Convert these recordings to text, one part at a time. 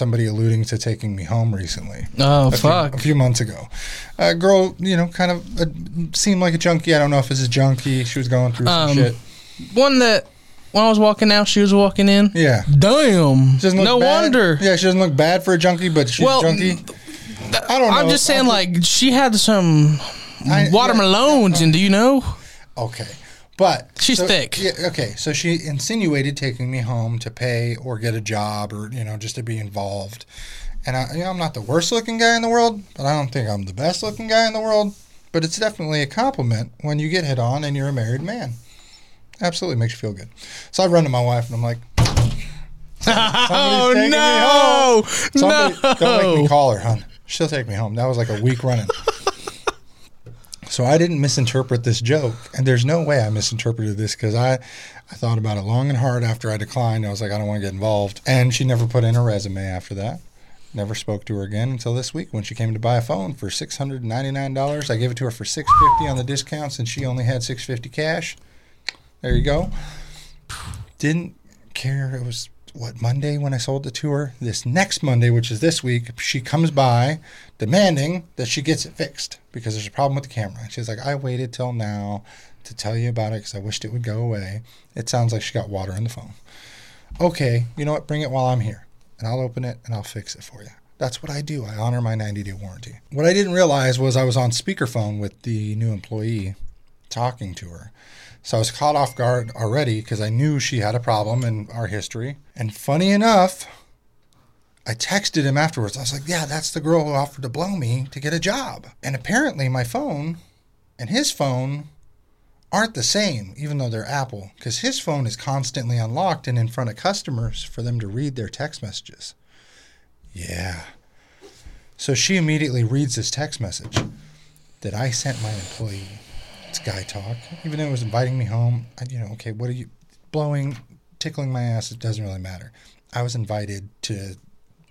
somebody alluding to taking me home recently. A few months ago. A girl, kind of seemed like a junkie. I don't know if it's a junkie. She was going through some shit. One that, when I was walking out, she was walking in. Yeah. Damn. No wonder. Yeah, she doesn't look bad for a junkie, but she's a junkie. I don't know. I'm just saying, she had some watermelones, and do you know? Okay. But she's thick. Yeah, okay, so she insinuated taking me home to pay or get a job or just to be involved. And I'm not the worst looking guy in the world, but I don't think I'm the best looking guy in the world. But it's definitely a compliment when you get hit on and you're a married man. Absolutely makes you feel good. So I run to my wife and I'm like, "Oh no, don't make me call her, hon. She'll take me home." That was like a week running. So I didn't misinterpret this joke, and there's no way I misinterpreted this because I thought about it long and hard after I declined. I was like, I don't want to get involved. And she never put in her resume after that. Never spoke to her again until this week when she came to buy a phone for $699. I gave it to her for $650 on the discounts, and she only had $650 cash. There you go. Didn't care. It was, Monday when I sold it to her? This next Monday, which is this week, she comes by demanding that she gets it fixed because there's a problem with the camera. She's like, I waited till now to tell you about it because I wished it would go away. It sounds like she got water in the phone. Okay, you know what? Bring it while I'm here, and I'll open it, and I'll fix it for you. That's what I do. I honor my 90-day warranty. What I didn't realize was I was on speakerphone with the new employee talking to her. So I was caught off guard already because I knew she had a problem in our history. And funny enough, I texted him afterwards. I was like, yeah, that's the girl who offered to blow me to get a job. And apparently my phone and his phone aren't the same, even though they're Apple, because his phone is constantly unlocked and in front of customers for them to read their text messages. Yeah. So she immediately reads this text message that I sent my employee. It's guy talk. Even though it was inviting me home, okay, what are you blowing, tickling my ass? It doesn't really matter. I was invited to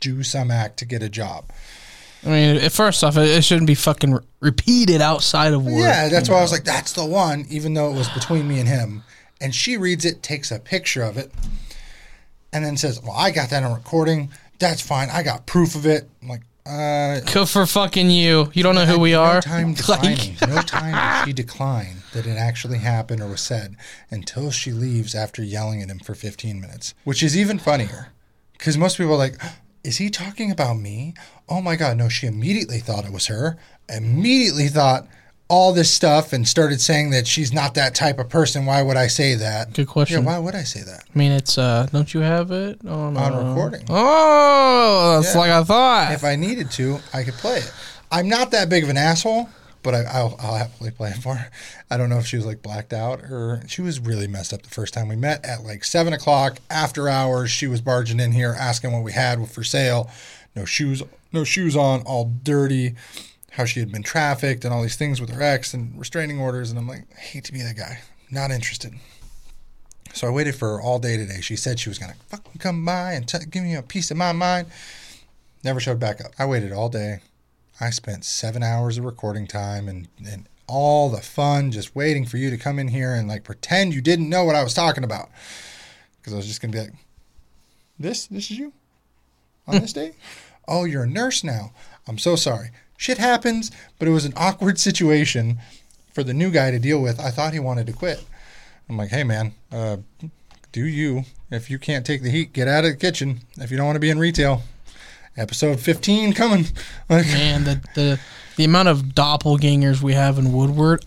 do some act to get a job. I mean, first off, it shouldn't be fucking repeated outside of work. Yeah, that's why I was like, that's the one, even though it was between me and him. And she reads it, takes a picture of it, and then says, well, I got that on recording. That's fine. I got proof of it. I'm like, go for fucking you. You don't know who we are. No time declining. No time did she decline that it actually happened or was said until she leaves after yelling at him for 15 minutes, which is even funnier because most people are like, is he talking about me? Oh my God. No, she immediately thought it was her, immediately thought all this stuff and started saying that she's not that type of person. Why would I say that? Good question. Yeah, why would I say that? I mean, it's, don't you have it on recording? Oh, that's like I thought. If I needed to, I could play it. I'm not that big of an asshole, but I'll happily play it for her. I don't know if she was blacked out or she was really messed up the first time we met at 7:00 after hours. She was barging in here asking what we had for sale. No shoes on, all dirty. How she had been trafficked and all these things with her ex and restraining orders. And I'm like, I hate to be that guy. Not interested. So I waited for her all day today. She said she was going to fucking come by and give me a piece of my mind. Never showed back up. I waited all day. I spent 7 hours of recording time and all the fun just waiting for you to come in here and pretend you didn't know what I was talking about. Because I was just going to be like, this is you? On this day? Oh, you're a nurse now. I'm so sorry. Shit happens, but it was an awkward situation for the new guy to deal with. I thought he wanted to quit. I'm like, hey, man, do you. If you can't take the heat, get out of the kitchen. If you don't want to be in retail, episode 15 coming. Man, the amount of doppelgangers we have in Woodward,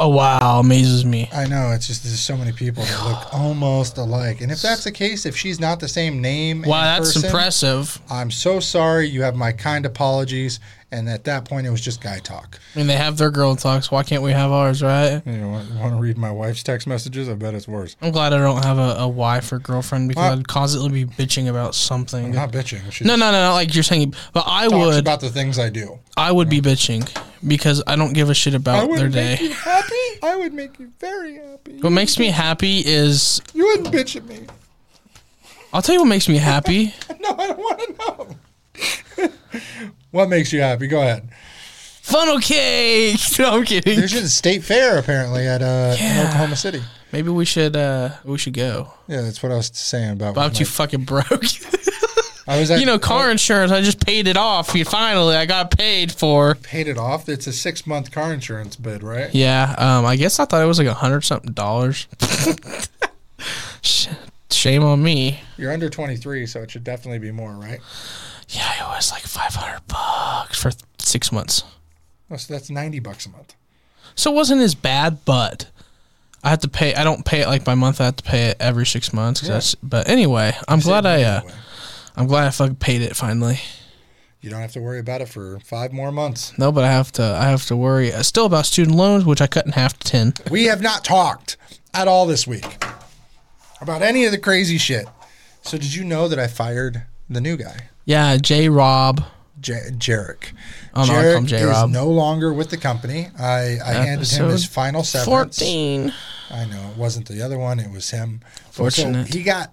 oh, wow, amazes me. I know. It's just there's so many people that look almost alike. And if that's the case, if she's not the same name and person. Wow, that's impressive. I'm so sorry. You have my kind apologies. And at that point, it was just guy talk. I mean, they have their girl talks. Why can't we have ours, right? You want to read my wife's text messages? I bet it's worse. I'm glad I don't have a wife or girlfriend because I'd constantly be bitching about something. I'm not bitching. No. Like you're saying, but I would. About the things I do. I would be bitching because I don't give a shit about their day. I would make you happy. I would make you very happy. What makes me happy is. You wouldn't bitch at me. I'll tell you what makes me happy. No, I don't want to know. What makes you happy? Go ahead. Funnel cake. No, I'm kidding. There's a state fair apparently at in Oklahoma City. Maybe we should go. Yeah, that's what I was saying about. But I'm too fucking broke. Car insurance. I just paid it off. Finally, I got paid for. Paid it off? It's a 6-month car insurance bid, right? Yeah. I guess I thought it was like $100-something. Shame on me. You're under 23, so it should definitely be more, right? Yeah, it was like $500 for 6 months. Oh, so that's $90 a month. So it wasn't as bad, but I have to pay. I don't pay it like by month. I have to pay it every 6 months. Yeah. But anyway, I'm glad I fucking paid it finally. You don't have to worry about it for 5 more months. No, but I have to worry still about student loans, which I cut in half to 10. We have not talked at all this week about any of the crazy shit. So did you know that I fired the new guy? Yeah, Jarek. Oh, no, I call him J-Rob. Is no longer with the company. I handed him his final severance. 14. I know. It wasn't the other one. It was him. Fortunate. So he got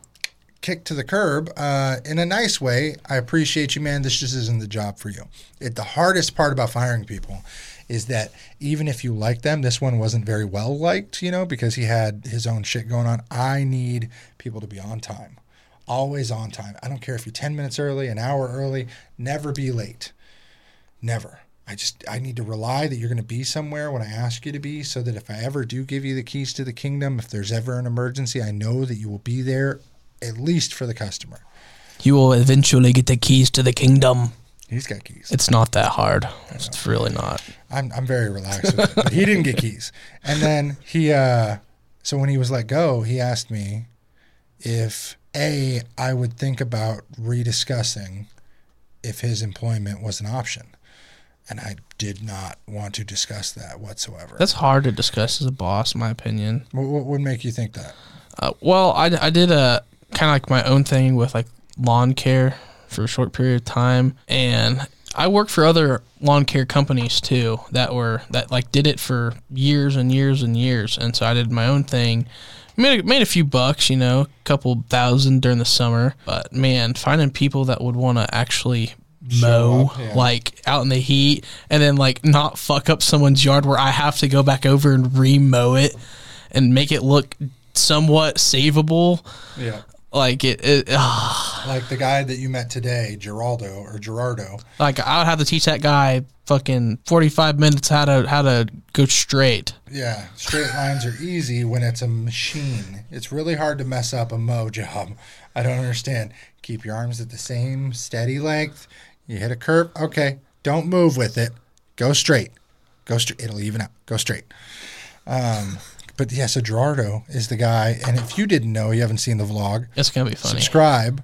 kicked to the curb in a nice way. I appreciate you, man. This just isn't the job for you. The hardest part about firing people is that even if you like them, this one wasn't very well liked, because he had his own shit going on. I need people to be on time. Always on time. I don't care if you're 10 minutes early, an hour early, never be late. Never. I need to rely that you're going to be somewhere when I ask you to be, so that if I ever do give you the keys to the kingdom, if there's ever an emergency, I know that you will be there, at least for the customer. You will eventually get the keys to the kingdom. He's got keys. It's not that hard. It's really not. I'm very relaxed with it. But he didn't get keys. And then he, so when he was let go, he asked me if... I would think about rediscussing if his employment was an option. And I did not want to discuss that whatsoever. That's hard to discuss as a boss, in my opinion. What would make you think that? Well, I did a kind of like my own thing with like lawn care for a short period of time. And I worked for other lawn care companies too that did it for years and years and years. And so I did my own thing. Made a few bucks, a couple thousand during the summer. But, man, finding people that would want to actually mow, out in the heat, and then, not fuck up someone's yard where I have to go back over and re-mow it and make it look somewhat savable. Yeah. Like the guy that you met today, Gerardo. I would have to teach that guy fucking 45 minutes how to go straight. Yeah, straight lines are easy when it's a machine. It's really hard to mess up a mow job. I don't understand. Keep your arms at the same steady length. You hit a curve. Okay, don't move with it. Go straight. It'll even out. Go straight. But yeah, so Gerardo is the guy, and if you didn't know, you haven't seen the vlog. It's going to be funny. Subscribe,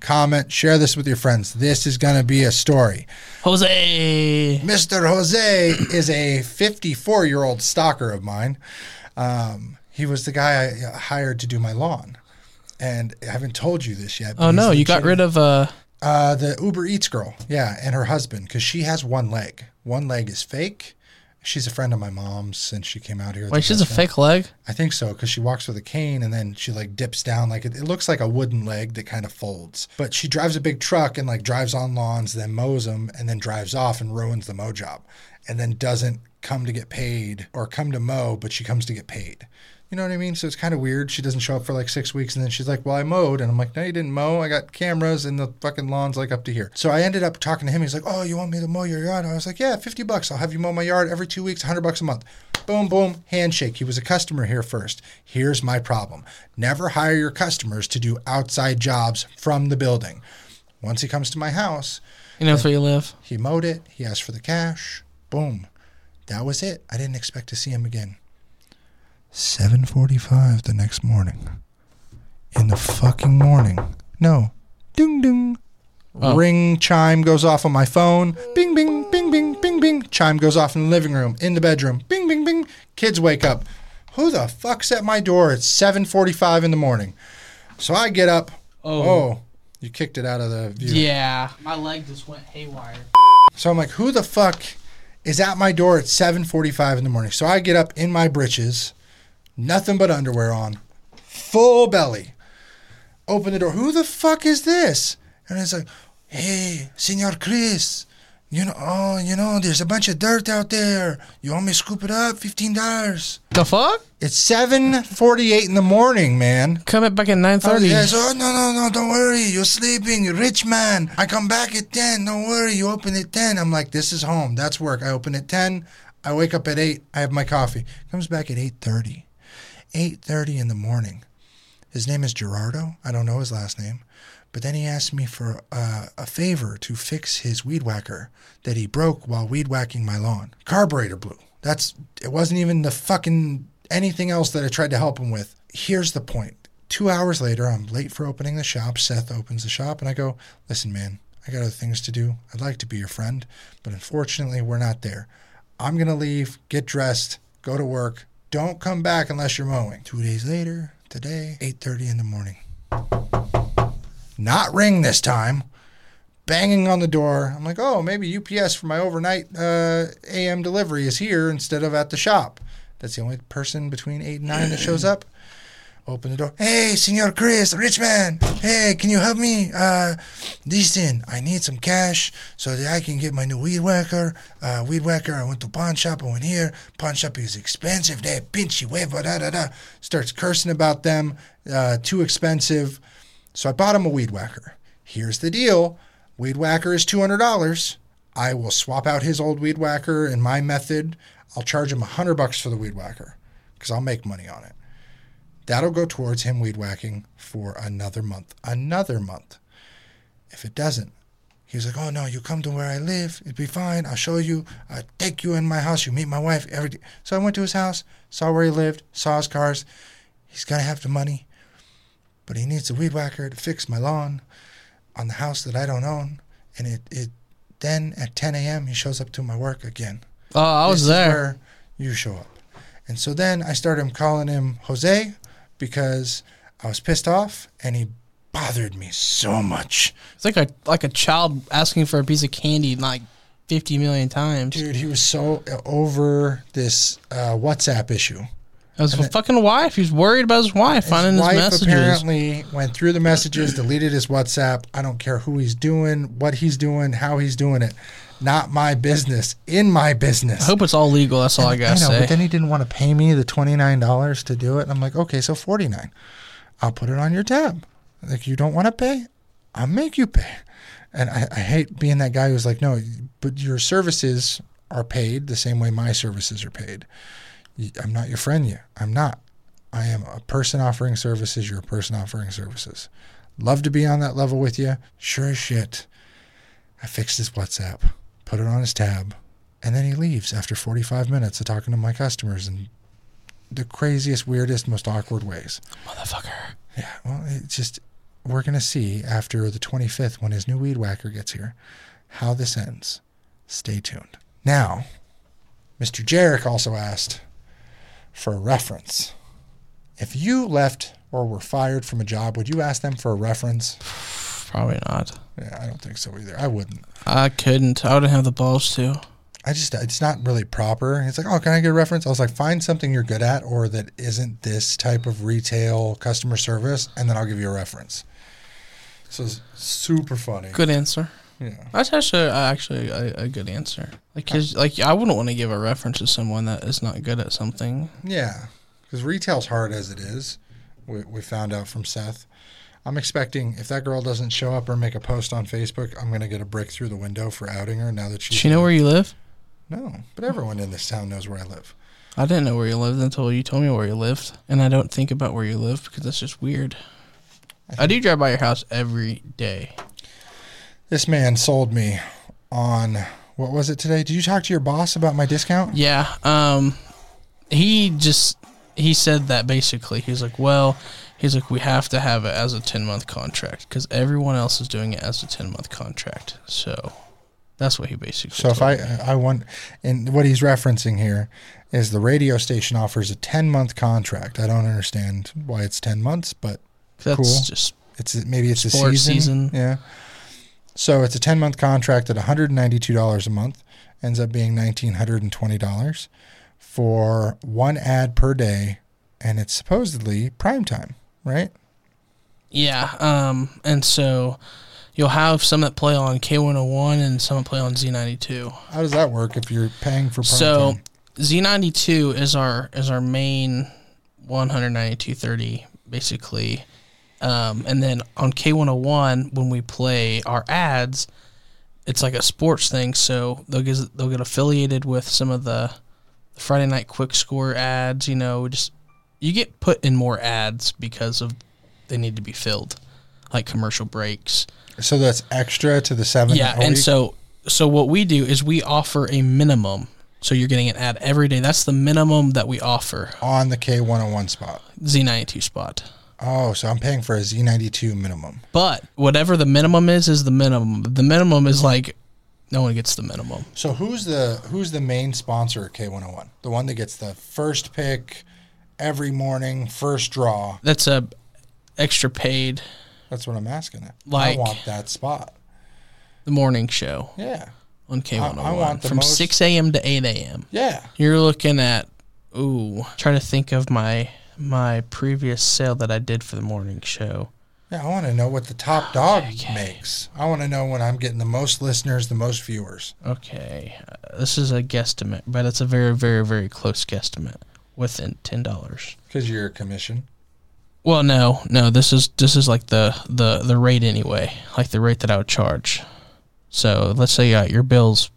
comment, share this with your friends. This is going to be a story. Jose! Mr. Jose is a 54-year-old stalker of mine. He was the guy I hired to do my lawn, and I haven't told you this yet. Oh, no, you got rid of... the Uber Eats girl, yeah, and her husband, because she has one leg. One leg is fake. She's a friend of my mom's since she came out here. Wait, she's a fake leg? I think so, because she walks with a cane and then she dips down. It looks like a wooden leg that kind of folds. But she drives a big truck and drives on lawns, then mows them, and then drives off and ruins the mow job. And then doesn't come to get paid or come to mow, but she comes to get paid. You know what I mean? So it's kind of weird. She doesn't show up for 6 weeks, and then she's like, well, I mowed. And I'm like, no, you didn't mow. I got cameras, and the fucking lawn's up to here. So I ended up talking to him. He's like, oh, you want me to mow your yard? And I was like, yeah, $50. I'll have you mow my yard every 2 weeks, $100 a month. Boom, boom, handshake. He was a customer here first. Here's my problem. Never hire your customers to do outside jobs from the building. Once he comes to my house. You know that's where you live. He mowed it. He asked for the cash. Boom. That was it. I didn't expect to see him again. 7:45 the next morning. In the fucking morning. No. Ding, ding. Oh. Ring chime goes off on my phone. Bing, bing, bing, bing, bing, bing. Chime goes off in the living room, in the bedroom. Bing, bing, bing. Kids wake up. Who the fuck's at my door at 7:45 in the morning? So I get up. Oh, you kicked it out of the view. Yeah. My leg just went haywire. So I'm like, who the fuck is at my door at 7:45 in the morning? So I get up in my britches. Nothing but underwear on. Full belly. Open the door. Who the fuck is this? And it's like, hey, Senor Chris, There's a bunch of dirt out there. You want me to scoop it up? $15. The fuck? It's 7:48 in the morning, man. Come back at 9:30. Yeah, so, no, don't worry. You're sleeping. You're rich, man. I come back at 10. Don't worry. You open at 10. I'm like, this is home. That's work. I open at 10. I wake up at 8. I have my coffee. Comes back at 8:30. 8:30 in the morning. His name is Gerardo. I don't know his last name. But then he asked me for a favor to fix his weed whacker that he broke while weed whacking my lawn. Carburetor blew. It wasn't even the fucking anything else that I tried to help him with. Here's the point. 2 hours later, I'm late for opening the shop. Seth opens the shop and I go, listen, man, I got other things to do. I'd like to be your friend, but unfortunately we're not there. I'm going to leave, get dressed, go to work. Don't come back unless you're mowing. 2 days later, today, 8:30 in the morning. Not ring this time. Banging on the door. I'm like, oh, maybe UPS for my overnight AM delivery is here instead of at the shop. That's the only person between 8 and 9 that shows up. Open the door. Hey, Senor Chris, rich man. Hey, can you help me? Listen, I need some cash so that I can get my new weed whacker. I went to pawn shop. I went here. Pawn shop is expensive. They pinchy huevo, da, da, da. Starts cursing about them. Too expensive. So I bought him a weed whacker. Here's the deal. Weed whacker is $200. I will swap out his old weed whacker and my method. I'll charge him $100 for the weed whacker because I'll make money on it. That'll go towards him weed whacking for another month. If it doesn't, he's like, oh, no, you come to where I live. It'd be fine. I'll show you. I'll take you in my house. You meet my wife. Everything. So I went to his house, saw where he lived, saw his cars. He's going to have the money. But he needs a weed whacker to fix my lawn on the house that I don't own. And it then at 10 a.m., he shows up to my work again. Oh, I was there. This is where you show up. And so then I started calling him Jose because I was pissed off and he bothered me so much. It's like a child asking for a piece of candy like 50 million times. Dude, he was so over this WhatsApp issue. His fucking wife. He was worried about his wife finding his messages. His wife apparently went through the messages, deleted his WhatsApp. I don't care who he's doing, what he's doing, how he's doing it. Not my business. In my business. I hope it's all legal. That's all I got to say. But then he didn't want to pay me the $29 to do it. And I'm like, okay, so $49. I'll put it on your tab. Like, you don't want to pay? I'll make you pay. And I hate being that guy who's like, no, but your services are paid the same way my services are paid. I'm not your friend yet. I'm not. I am a person offering services. You're a person offering services. Love to be on that level with you. Sure as shit. I fixed his WhatsApp, put it on his tab, and then he leaves after 45 minutes of talking to my customers in the craziest, weirdest, most awkward ways. Motherfucker. Yeah. Well, it's just, we're going to see after the 25th when his new weed whacker gets here how this ends. Stay tuned. Now, Mr. Jarek also asked for a reference. If you left or were fired from a job, would you ask them for a reference? Probably not. Yeah, I don't think so either. I wouldn't. I couldn't. I wouldn't have the balls to. It's not really proper. It's like, oh, can I get a reference? I was like, find something you're good at or that isn't this type of retail customer service, and then I'll give you a reference. So it's super funny. Good answer. Yeah. That's actually a good answer. Like, I wouldn't want to give a reference to someone that is not good at something. Yeah, because retail's hard as it is. We found out from Seth. I'm expecting if that girl doesn't show up or make a post on Facebook, I'm going to get a brick through the window for outing her now that she's... She know where you live? No, but everyone in this town knows where I live. I didn't know where you lived until you told me where you lived, and I don't think about where you live because that's just weird. I do drive by your house every day. This man sold me on, what was it today? Did you talk to your boss about my discount? Yeah. He said that basically. He's like, we have to have it as a 10-month contract because everyone else is doing it as a 10-month contract. So that's what he basically said. So if I want, and what he's referencing here is the radio station offers a 10-month contract. I don't understand why it's 10 months, but that's cool. Maybe it's a season. Yeah. So it's a 10-month contract at $192 a month, ends up being $1,920 for one ad per day, and it's supposedly prime time, right? Yeah, and so you'll have some that play on K101 and some that play on Z92. How does that work if you're paying for prime time? Z92 is our main 192.30 basically. And then on K101, when we play our ads, it's like a sports thing, so they'll get affiliated with some of the Friday night quick score ads, you know, just you get put in more ads because of they need to be filled, like commercial breaks. So that's extra to the 7 hour. Yeah, and so what we do is we offer a minimum. So you're getting an ad every day. That's the minimum that we offer. On the K101 spot. Z92 spot. Oh, so I'm paying for a Z92 minimum. But whatever the minimum is the minimum. The minimum is like no one gets the minimum. So who's the main sponsor at K101? The one that gets the first pick every morning, first draw. That's a extra paid. That's what I'm asking it. Like, I want that spot. The morning show. Yeah. On K101. I want from 6 a.m. to 8 a.m. Yeah. You're looking at, trying to think of my previous sale that I did for the morning show. Yeah, I want to know what the top dog makes. I want to know when I'm getting the most listeners, the most viewers. Okay. This is a guesstimate, but it's a very, very, very close guesstimate within $10. Because you're a commission? Well, no. This is like the rate anyway, like the rate that I would charge. So let's say your bill's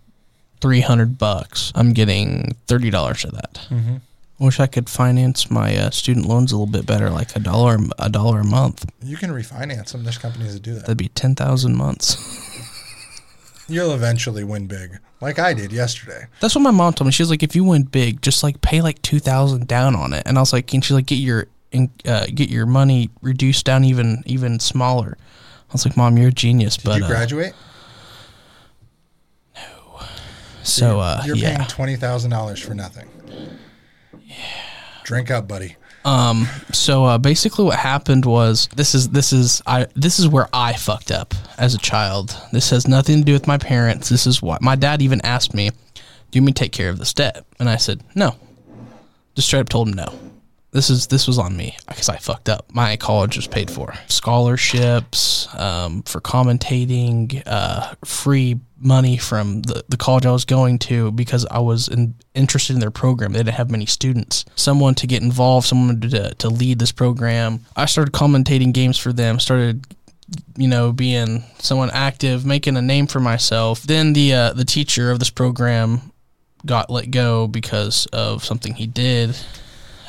$300. I'm getting $30 of that. Mm-hmm. I wish I could finance my student loans a little bit better, like a dollar a month. You can refinance them. There's companies that do that. That'd be 10,000 months. You'll eventually win big, like I did yesterday. That's what my mom told me. She was like, "If you win big, just like pay like 2,000 down on it." And I was like, "Can she like get your money reduced down even smaller?" I was like, "Mom, you're a genius." Did you graduate? No. So you're paying $20,000 for nothing. Yeah. Drink up, buddy. So basically what happened was this is where I fucked up as a child. This has nothing to do with my parents. This is why my dad even asked me, "Do you mean take care of this debt?" And I said, "No." Just straight up told him no. This was on me because I fucked up. My college was paid for. Scholarships, for commentating, free money from the college I was going to because I was interested in their program. They didn't have many students. Someone to get involved, someone to lead this program. I started commentating games for them, started being someone active, making a name for myself. Then the teacher of this program got let go because of something he did.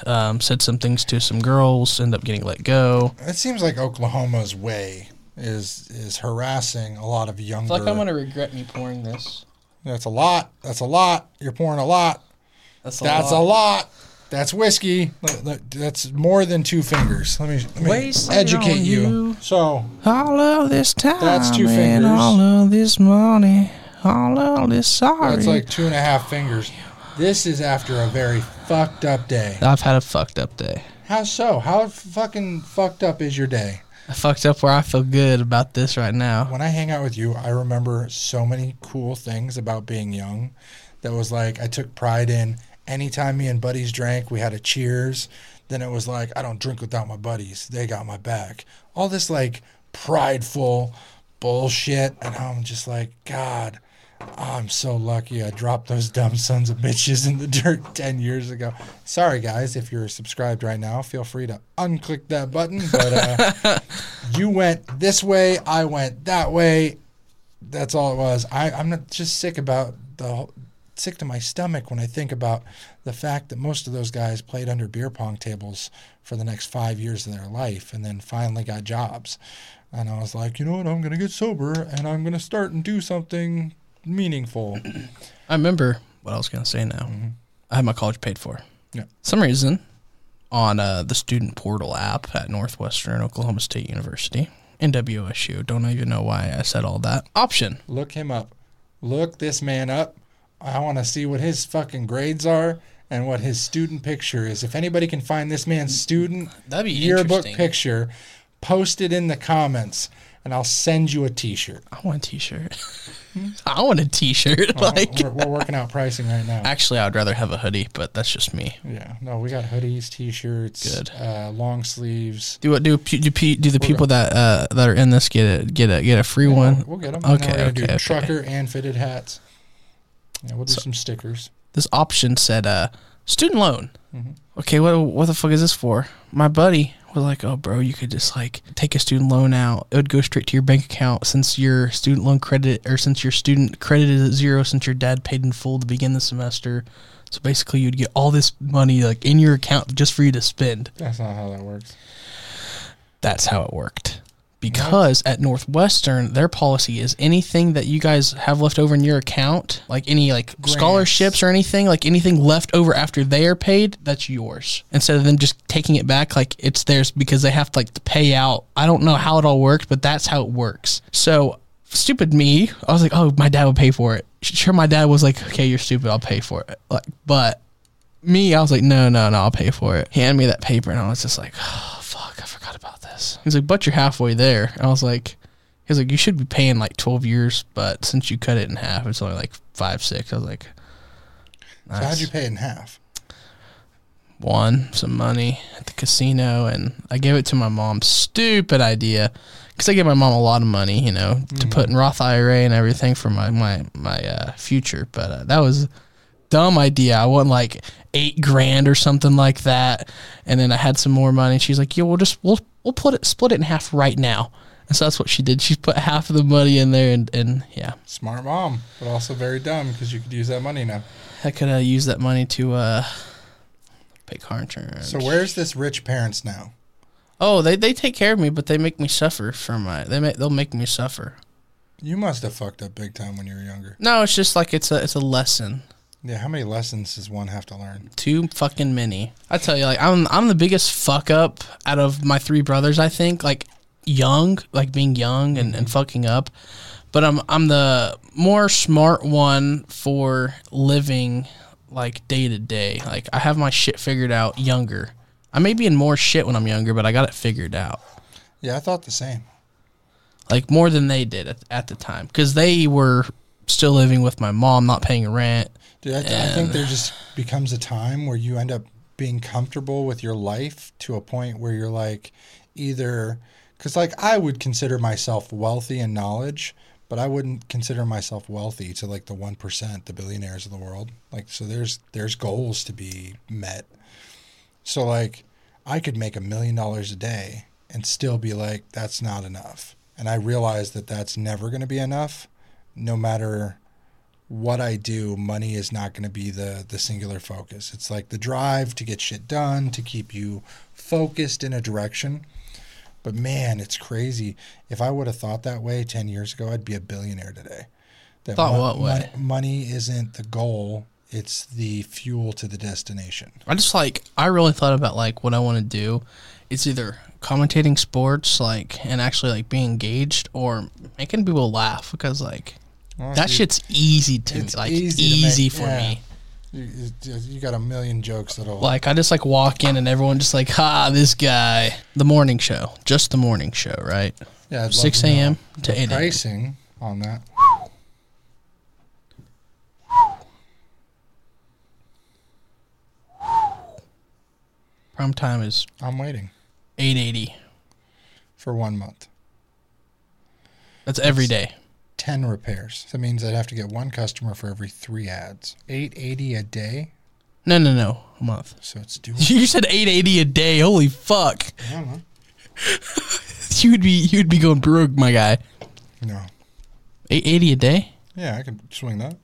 Said some things to some girls, end up getting let go. It seems like Oklahoma's way is harassing a lot of younger. I feel like I'm going to regret me pouring this. That's a lot. You're pouring a lot. That's a lot. That's whiskey. That's more than two fingers. Let me educate you. So all of this time, that's two fingers. All of this money, all of this sorry. That's like 2.5 fingers. This is after a very fucked up day. I've had a fucked up day. How so? How fucking fucked up is your day? I fucked up where I feel good about this right now. When I hang out with you, I remember so many cool things about being young that was like I took pride in. Anytime me and buddies drank, we had a cheers. Then it was like, I don't drink without my buddies. They got my back. All this like prideful bullshit. And I'm just like, God. Oh, I'm so lucky I dropped those dumb sons of bitches in the dirt 10 years ago. Sorry, guys, if you're subscribed right now, feel free to unclick that button. But you went this way, I went that way. That's all it was. I'm just sick to my stomach when I think about the fact that most of those guys played under beer pong tables for the next 5 years of their life and then finally got jobs. And I was like, you know what, I'm going to get sober and I'm going to start and do something meaningful. I remember what I was going to say now. Mm-hmm. I had my college paid for. Yeah. Some reason on the student portal app at Northwestern Oklahoma State University and WSU. Don't even know why I said all that. Option. Look him up. Look this man up. I want to see what his fucking grades are and what his student picture is. If anybody can find this man's student yearbook picture, post it in the comments. and I'll send you a T-shirt. I want a T-shirt. I want a T-shirt. Well, like we're working out pricing right now. Actually, I'd rather have a hoodie, but that's just me. Yeah. No, we got hoodies, T-shirts, good, long sleeves. Do the people that are in this get a free one? We'll get them. Okay. Trucker and fitted hats. Yeah, we'll do some stickers. This option said student loan. Mm-hmm. Okay, what the fuck is this for? My buddy was like, oh, bro, you could just, like, take a student loan out. It would go straight to your bank account since your student credit is at zero, since your dad paid in full to begin the semester. So basically you'd get all this money, like, in your account just for you to spend. That's not how that works. That's how it worked. Because at Northwestern, their policy is anything that you guys have left over in your account, like any like grants, scholarships or anything, like anything left over after they are paid, that's yours. Instead of them just taking it back, like it's theirs because they have to like to pay out. I don't know how it all worked, but that's how it works. So stupid me, I was like, oh, my dad would pay for it. Sure, my dad was like, okay, you're stupid, I'll pay for it. Like, but me, I was like, no, I'll pay for it. He handed me that paper and I was just like, oh, fuck, I forgot about it. He's like, but you're halfway there. And I was like, he's like, you should be paying like 12 years, but since you cut it in half, it's only like 5, 6. I was like, nice. So how'd you pay it in half? Won some money at the casino, and I gave it to my mom. Stupid idea, because I gave my mom a lot of money, you know, to put in Roth IRA and everything for my future. But that was dumb idea. I won like $8,000 or something like that, and then I had some more money. She's like, yeah, we'll split it in half right now. And so that's what she did. She put half of the money in there, and yeah. Smart mom, but also very dumb, because you could use that money now. I could use that money to pay car insurance. So where's this rich parents now? Oh, they take care of me, but they make me suffer they'll make me suffer. You must have fucked up big time when you were younger. No, it's just like it's a lesson. Yeah, how many lessons does one have to learn? Too fucking many. I tell you, like, I'm the biggest fuck up out of my three brothers, I think. Like, being young and fucking up. But I'm the more smart one for living, like, day to day. Like, I have my shit figured out younger. I may be in more shit when I'm younger, but I got it figured out. Yeah, I thought the same. Like, more than they did at the time. Because they were still living with my mom, not paying rent. Dude, I think there just becomes a time where you end up being comfortable with your life to a point where you're like because like I would consider myself wealthy in knowledge, but I wouldn't consider myself wealthy to like the 1%, the billionaires of the world. Like, so there's goals to be met. So like I could make $1 million a day and still be like, that's not enough. And I realize that that's never going to be enough, no matter what I do. Money is not going to be the singular focus. It's like the drive to get shit done, to keep you focused in a direction. But man, it's crazy. If I would have thought that way 10 years ago, I'd be a billionaire today. Money isn't the goal. It's the fuel to the destination. I really thought about like what I want to do. It's either commentating sports, like, and actually like being engaged, or making people laugh, because like, shit's easy to me. Like, easy for me. You got a million jokes that'll... Like, I just, like, walk in and everyone just like, ha, this guy. The morning show. Just the morning show, right? Yeah, 6 a.m. to 8 a.m. Pricing on that. Prime time is... I'm waiting. $8.80. For 1 month. That's every day. 10 repairs. That means I'd have to get one customer for every 3 ads. $8.80 a day? No. A month. So it's doable. You said $8.80 a day. Holy fuck. I don't know. You'd be going broke, my guy. No. $8.80 a day? Yeah, I could swing that.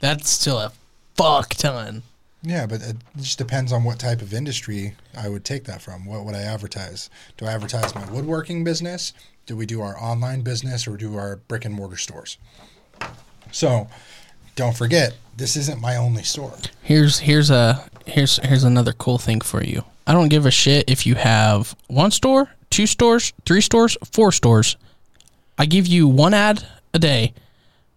That's still a fuck ton. Yeah, but it just depends on what type of industry I would take that from. What would I advertise? Do I advertise my woodworking business? Do we do our online business, or do our brick and mortar stores? So, don't forget, this isn't my only store. Here's another cool thing for you. I don't give a shit if you have 1 store, 2 stores, 3 stores, 4 stores. I give you 1 ad a day,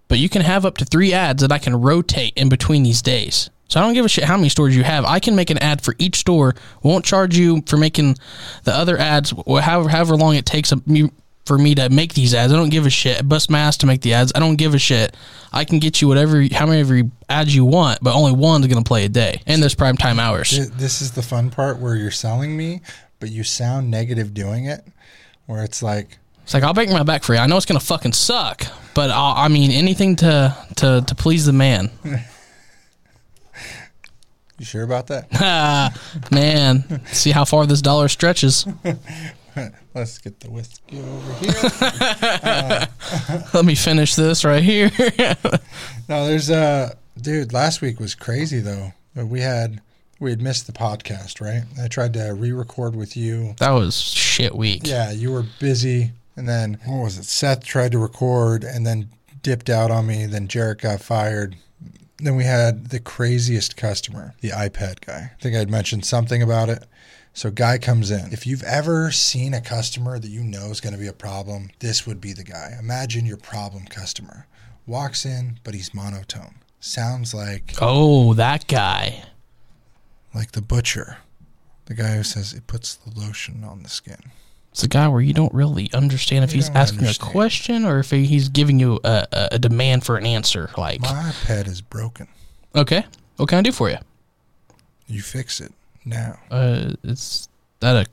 but you can have up to 3 ads that I can rotate in between these days. So I don't give a shit how many stores you have. I can make an ad for each store. Won't charge you for making the other ads, however long it takes me for me to make these ads. I don't give a shit. I bust my ass to make the ads. I don't give a shit. I can get you whatever, how many ads you want, but only one's going to play a day. And there's prime time hours. This is the fun part where you're selling me, but you sound negative doing it, where it's like, I'll break my back for you. I know it's going to fucking suck, but I mean, anything to please the man. You sure about that? Man, see how far this dollar stretches. Let's get the whiskey over here. Let me finish this right here. No, there's dude, last week was crazy though. We had missed the podcast, right? I tried to re-record with you. That was shit week. Yeah, you were busy. And then, what was it? Seth tried to record and then dipped out on me. Then Jarrett got fired. Then we had the craziest customer, the iPad guy. I think I'd mentioned something about it. So guy comes in. If you've ever seen a customer that you know is going to be a problem, this would be the guy. Imagine your problem customer. Walks in, but he's monotone. Sounds like... Oh, that guy. Like the butcher. The guy who says it puts the lotion on the skin. It's the guy where you don't really understand if he's asking a question or if he's giving you a demand for an answer. Like, my iPad is broken. Okay. What can I do for you? You fix it. Now, is that a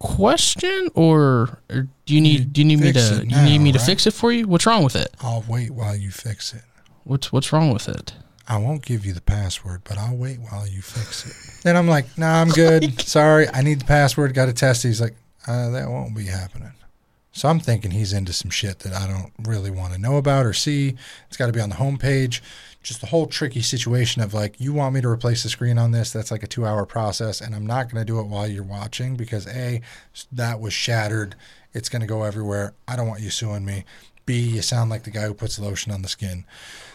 question, or do you need me to fix it for you? What's wrong with it? I'll wait while you fix it. What's wrong with it? I won't give you the password, but I'll wait while you fix it. Then I'm like, nah, I'm good. Sorry, I need the password. Got to test it. He's like, that won't be happening. So I'm thinking he's into some shit that I don't really want to know about or see. It's got to be on the homepage. Just the whole tricky situation of like, you want me to replace the screen on this? That's like a 2-hour process, and I'm not going to do it while you're watching because A, that was shattered. It's going to go everywhere. I don't want you suing me. B, you sound like the guy who puts lotion on the skin.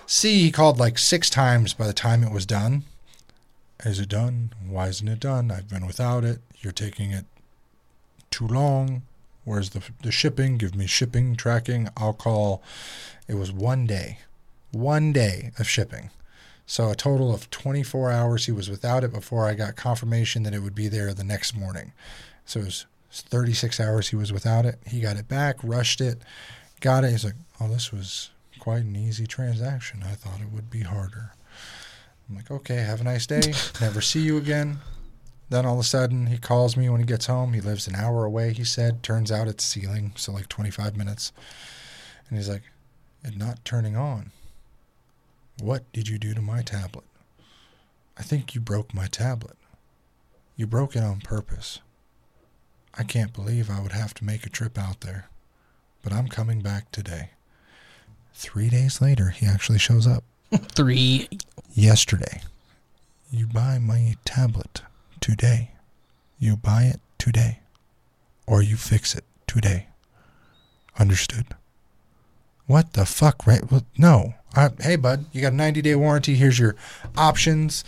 C, he called like 6 times by the time it was done. Is it done? Why isn't it done? I've been without it. You're taking it too long. Where's the shipping? Give me shipping, tracking. I'll call. It was one day of shipping. So a total of 24 hours he was without it before I got confirmation that it would be there the next morning. So it was 36 hours he was without it. He got it back, rushed it, got it. He's like, oh, this was quite an easy transaction. I thought it would be harder. I'm like, okay, have a nice day. Never see you again. Then all of a sudden, he calls me when he gets home. He lives an hour away, he said. Turns out it's ceiling, so like 25 minutes. And he's like, it's not turning on. What did you do to my tablet? I think you broke my tablet. You broke it on purpose. I can't believe I would have to make a trip out there, but I'm coming back today. 3 days later, he actually shows up. Yesterday. You buy my tablet today. You buy it today. Or you fix it today. Understood? What the fuck, right? Well, no. Hey, bud, you got a 90-day warranty. Here's your options.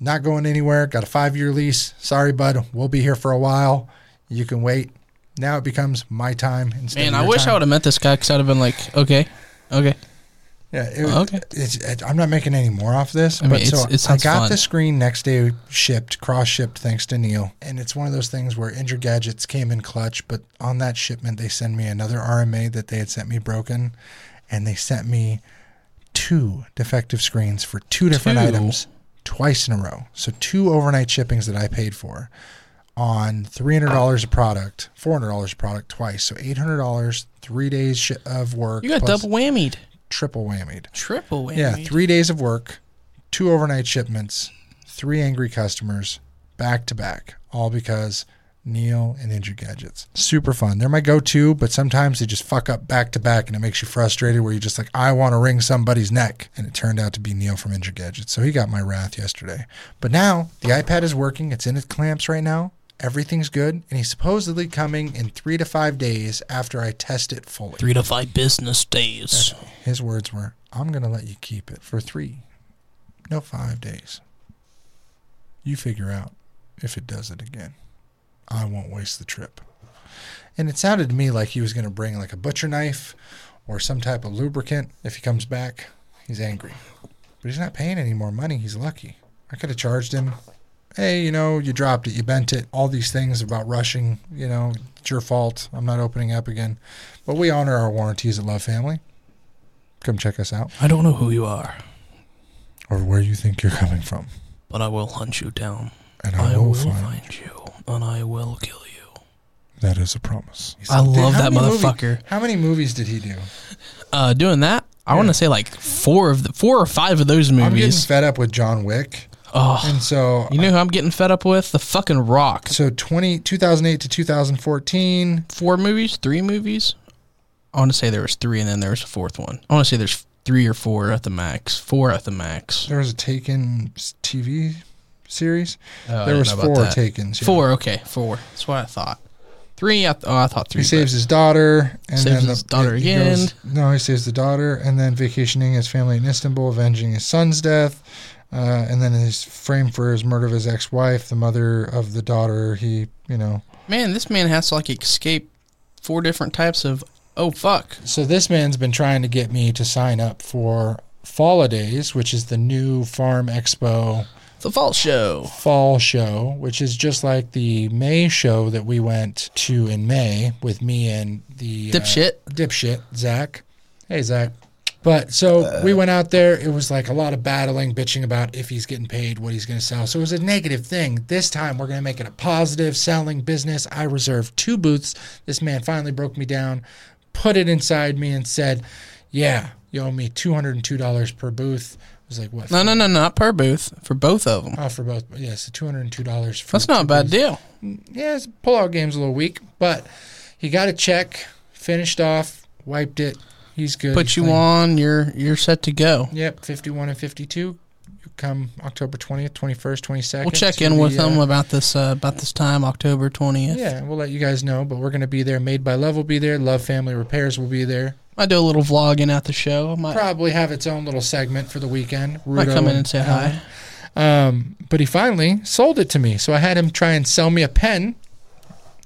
Not going anywhere. Got a 5-year lease. Sorry, bud. We'll be here for a while. You can wait. Now it becomes my time instead of your time. Man, I wish I would have met this guy because I would have been like, okay. Yeah, okay. I'm not making any more off this. I got fun. The screen next day cross-shipped, thanks to Neil. And it's one of those things where Injured Gadgets came in clutch, but on that shipment, they send me another RMA that they had sent me broken, and they sent me 2 defective screens for 2 different items twice in a row. So 2 overnight shippings that I paid for on $300 a product, $400 a product twice. So $800, 3 days of work. You got double whammied. Triple whammied. Yeah, 3 days of work, 2 overnight shipments, 3 angry customers, back to back, all because Neil and Injured Gadgets. Super fun. They're my go-to, but sometimes they just fuck up back to back and it makes you frustrated where you're just like, I want to wring somebody's neck. And it turned out to be Neil from Injured Gadgets. So he got my wrath yesterday. But now the iPad is working. It's in its clamps right now. Everything's good, and he's supposedly coming in 3 to 5 days after I test it fully. 3 to 5 business days. His words were, I'm going to let you keep it for 3, no 5 days. You figure out if it does it again. I won't waste the trip. And it sounded to me like he was going to bring like a butcher knife or some type of lubricant. If he comes back, he's angry. But he's not paying any more money. He's lucky. I could have charged him hey, you know, you dropped it, you bent it, all these things about rushing, you know, it's your fault, I'm not opening up again. But we honor our warranties at Love Family. Come check us out. I don't know who you are. Or where you think you're coming from. But I will hunt you down. And I will find you. And I will kill you. That is a promise. I love that motherfucker. How many movies did he do? Doing that? I want to say like four or five of those movies. I'm getting fed up with John Wick. Oh, and so you know who I'm getting fed up with? The fucking Rock. So 2008 to 2014. Three movies? I want to say there was three, and then there was a fourth one. I want to say there's three or four at the max. There was a Taken TV series. Oh, there was four Takens. Yeah. Four. That's what I thought. Three. I thought three. He saves his daughter. He saves the daughter, and then vacationing his family in Istanbul, avenging his son's death, and then his frame for his murder of his ex-wife, the mother of the daughter. Man, this man has to escape four different types of fuck. So this man's been trying to get me to sign up for Fall-a-Days, which is the new Farm Expo. The fall show, which is just like the May show that we went to in May with me and the dipshit Zach. Hey, Zach. But so we went out there. It was like a lot of battling, bitching about if he's getting paid, what he's going to sell. So it was a negative thing. This time we're going to make it a positive selling business. I reserved two booths. This man finally broke me down, put it inside me, and said, yeah, you owe me $202 per booth. Like what? No, not per booth. For both of them. Oh, for both. Yeah, so $202 for That's not a bad deal. Yeah, his pullout game's a little weak, but he got a check, finished off, wiped it. He's good. Put you on. You're set to go. Yep, 51 and 52. Come October 20th, 21st, 22nd. We'll check in with them about this time, October 20th. Yeah, we'll let you guys know, but we're going to be there. Made by Love will be there. Love Family Repairs will be there. Might do a little vlogging at the show. Might probably have its own little segment for the weekend. Rudo might come in and say hi. But he finally sold it to me, so I had him try and sell me a pen,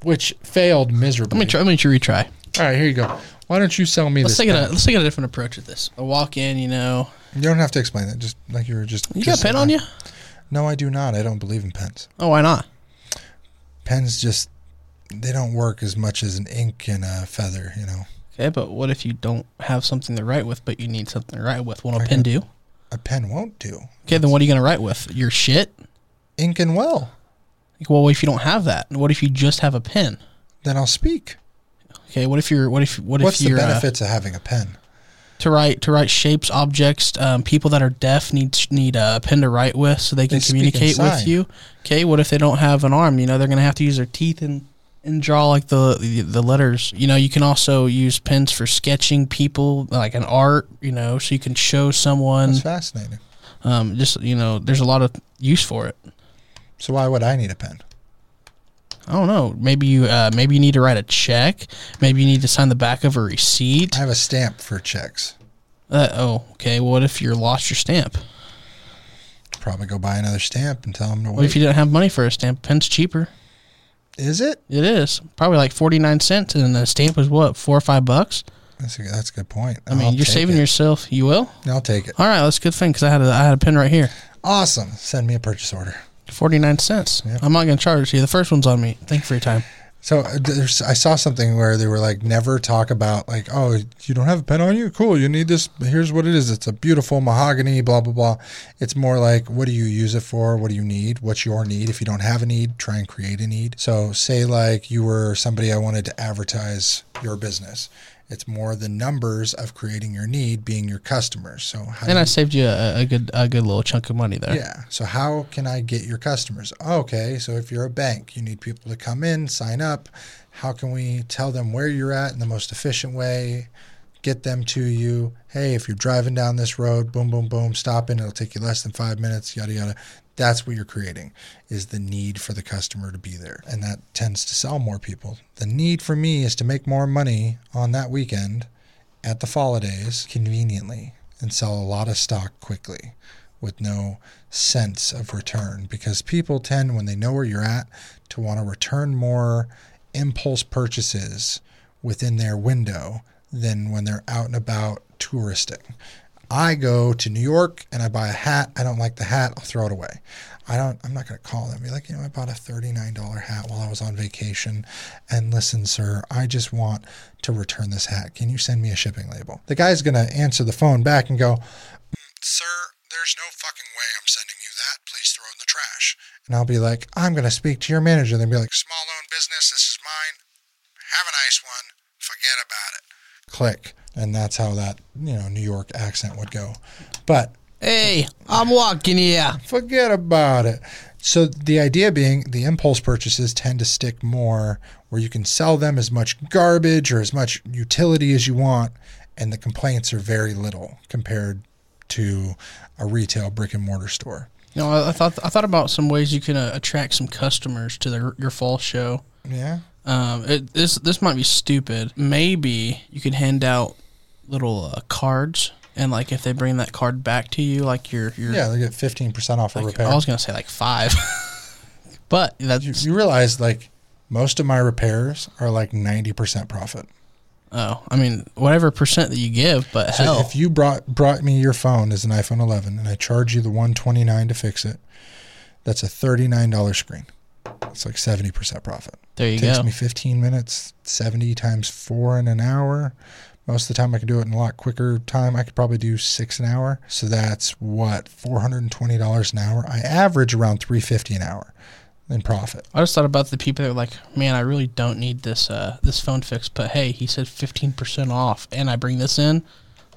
which failed miserably. Let me retry. All right, here you go. Why don't you sell me this pen? Let's take a different approach at this. I walk in, You don't have to explain that. Just like you were just... You got a pen on you? No, I do not. I don't believe in pens. Oh, why not? Pens just... They don't work as much as an ink and a feather, Okay, but what if you don't have something to write with, but you need something to write with? What'll a pen do? A pen won't do. Okay, then what are you going to write with? Your shit? Ink and well. Well, what if you don't have that? What if you just have a pen? Then I'll speak. Okay, what's the benefits of having a pen? To write shapes, objects, people that are deaf need a pen to write with so they can communicate with you. Okay, what if they don't have an arm? They're going to have to use their teeth and draw like the letters. You can also use pens for sketching people, like an art, so you can show someone. That's fascinating. There's a lot of use for it. So why would I need a pen? I don't know. Maybe you need to write a check. Maybe you need to sign the back of a receipt. I have a stamp for checks. Okay. What if you lost your stamp? Probably go buy another stamp and tell them to wait. What if you didn't have money for a stamp? Pen's cheaper. Is it? It is. Probably like 49 cents, and the stamp was what, $4 or $5? That's a good point. You're saving yourself. You will? I'll take it. All right. That's a good thing because I had a pen right here. Awesome. Send me a purchase order. 49 cents. Yep. I'm not going to charge you. The first one's on me. Thank you for your time. So I saw something where they were like, never talk about you don't have a pen on you? Cool. You need this. Here's what it is. It's a beautiful mahogany, blah, blah, blah. It's more like, what do you use it for? What do you need? What's your need? If you don't have a need, try and create a need. So say you were somebody I wanted to advertise your business. It's more the numbers of creating your need being your customers. I saved you a good little chunk of money there. Yeah. So how can I get your customers? Okay. So if you're a bank, you need people to come in, sign up. How can we tell them where you're at in the most efficient way? Get them to you. Hey, if you're driving down this road, boom, boom, boom, stop in. It'll take you less than 5 minutes, yada, yada. That's what you're creating is the need for the customer to be there. And that tends to sell more people. The need for me is to make more money on that weekend at the holidays conveniently and sell a lot of stock quickly with no sense of return because people tend, when they know where you're at, to want to return more impulse purchases within their window than when they're out and about touristing. I go to New York and I buy a hat. I don't like the hat. I'll throw it away. I'm not going to call them. Be like, I bought a $39 hat while I was on vacation. And listen, sir, I just want to return this hat. Can you send me a shipping label? The guy's going to answer the phone back and go, sir, there's no fucking way I'm sending you that. Please throw in the trash. And I'll be like, I'm going to speak to your manager. They'll be like, small owned business. This is mine. Have a nice one. Forget about it. Click. And that's how that, New York accent would go. But hey, I'm walking here. Forget about it. So the idea being the impulse purchases tend to stick more where you can sell them as much garbage or as much utility as you want. And the complaints are very little compared to a retail brick and mortar store. I thought about some ways you can attract some customers to your fall show. Yeah. This might be stupid. Maybe you could hand out little cards, and like if they bring that card back to you, like your they get 15% off a repair. I was gonna say like 5, but that's you realize like most of my repairs are like 90% profit. Oh, I mean whatever percent that you give, but so hell, if you brought me your phone as an iPhone 11 and I charge you the $129 to fix it, that's a $39 screen. It's like 70% profit. There you go. It takes me 15 minutes, 70 times 4 in an hour. Most of the time I could do it in a lot quicker time. I could probably do 6 an hour. So that's what, $420 an hour? I average around $350 an hour in profit. I just thought about the people that are like, man, I really don't need this phone fixed. But hey, he said 15% off and I bring this in.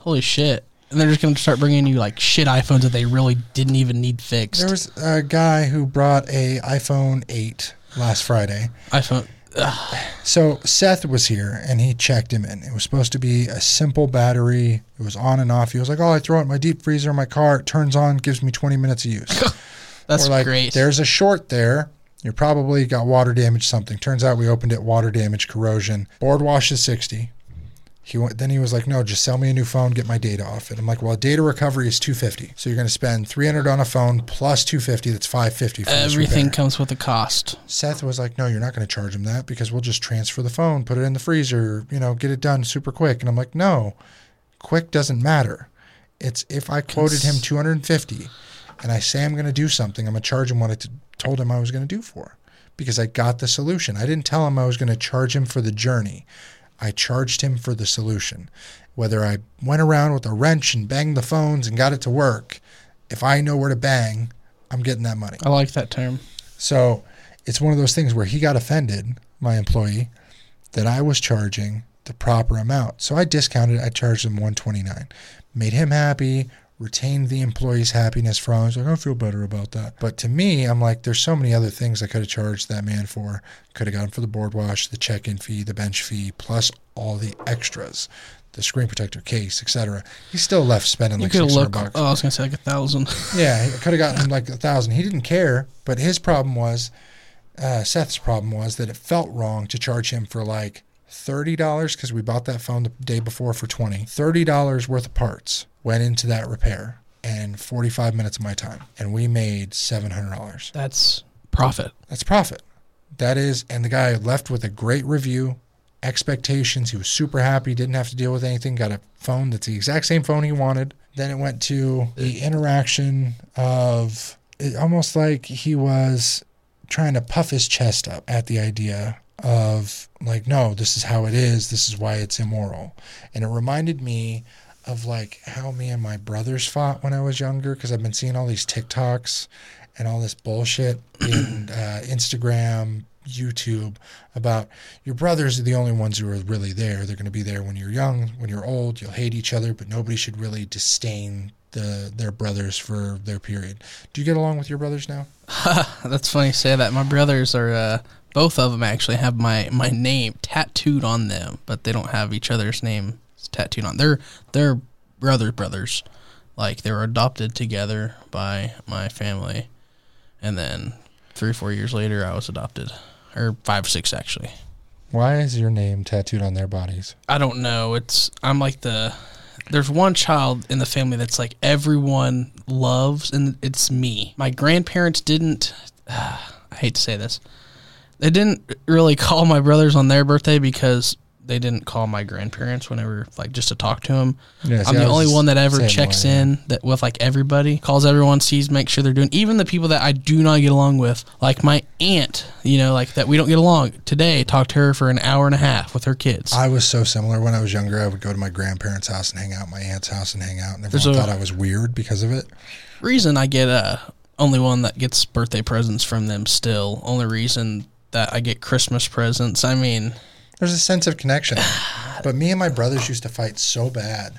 Holy shit. And they're just going to start bringing you, like, shit iPhones that they really didn't even need fixed. There was a guy who brought a iPhone 8 last Friday. So Seth was here, and he checked him in. It was supposed to be a simple battery. It was on and off. He was like, I throw it in my deep freezer in my car. It turns on, gives me 20 minutes of use. That's like, great. There's a short there. You probably got water damage something. Turns out we opened it, water damage, corrosion. Board wash is 60. Then he was like, no, just sell me a new phone, get my data off it. I'm like, well, data recovery is $250. So you're going to spend $300 on a phone plus $250. That's $550. Everything comes with a cost. Seth was like, no, you're not going to charge him that because we'll just transfer the phone, put it in the freezer, get it done super quick. And I'm like, no, quick doesn't matter. It's if I quoted him $250 and I say I'm going to do something, I'm going to charge him what I told him I was going to do for because I got the solution. I didn't tell him I was going to charge him for the journey. I charged him for the solution. Whether I went around with a wrench and banged the phones and got it to work, if I know where to bang, I'm getting that money. I like that term. So it's one of those things where he got offended, my employee, that I was charging the proper amount. So I discounted. I charged him $129. Made him happy, retained the employee's happiness from. I was like, I feel better about that. But to me, I'm like, there's so many other things I could have charged that man for. Could have got him for the board wash, the check-in fee, the bench fee, plus all the extras, the screen protector case, etc. He still left spending like $600. Oh, I was going to say like 1,000. Yeah, I could have gotten him like 1,000. He didn't care, but his problem was, Seth's problem was that it felt wrong to charge him for like $30 because we bought that phone the day before for $20. $30 worth of parts went into that repair and 45 minutes of my time, and we made $700. That's profit. That is, and the guy left with a great review, expectations. He was super happy, didn't have to deal with anything, got a phone that's the exact same phone he wanted. Then it went to the interaction of it, almost like he was trying to puff his chest up at the idea of like, no, this is how it is. This is why it's immoral. And it reminded me of like how me and my brothers fought when I was younger because I've been seeing all these TikToks and all this bullshit in Instagram, YouTube about your brothers are the only ones who are really there. They're going to be there when you're young, when you're old, you'll hate each other, but nobody should really disdain their brothers for their period. Do you get along with your brothers now? That's funny you say that. My brothers are... Both of them actually have my name tattooed on them, but they don't have each other's name tattooed on. They're brothers. Like, they were adopted together by my family, and then 3 or 4 years later, I was adopted. Or 5 or 6, actually. Why is your name tattooed on their bodies? I don't know. I'm like the... There's one child in the family that's like everyone loves, and it's me. My grandparents didn't... I hate to say this. They didn't really call my brothers on their birthday because they didn't call my grandparents whenever, like, just to talk to them. Yeah, I'm the only one that ever checks in that with, like, everybody, calls everyone, sees, makes sure they're doing, even the people that I do not get along with, like my aunt, you know, like, that we don't get along. Today, talked to her for an hour and a half with her kids. I was so similar. When I was younger, I would go to my grandparents' house and hang out, my aunt's house and hang out, and everyone thought I was weird because of it. Reason I get only one that gets birthday presents from them still. Only reason that I get Christmas presents. I mean, there's a sense of connection. But me and my brothers used to fight so bad.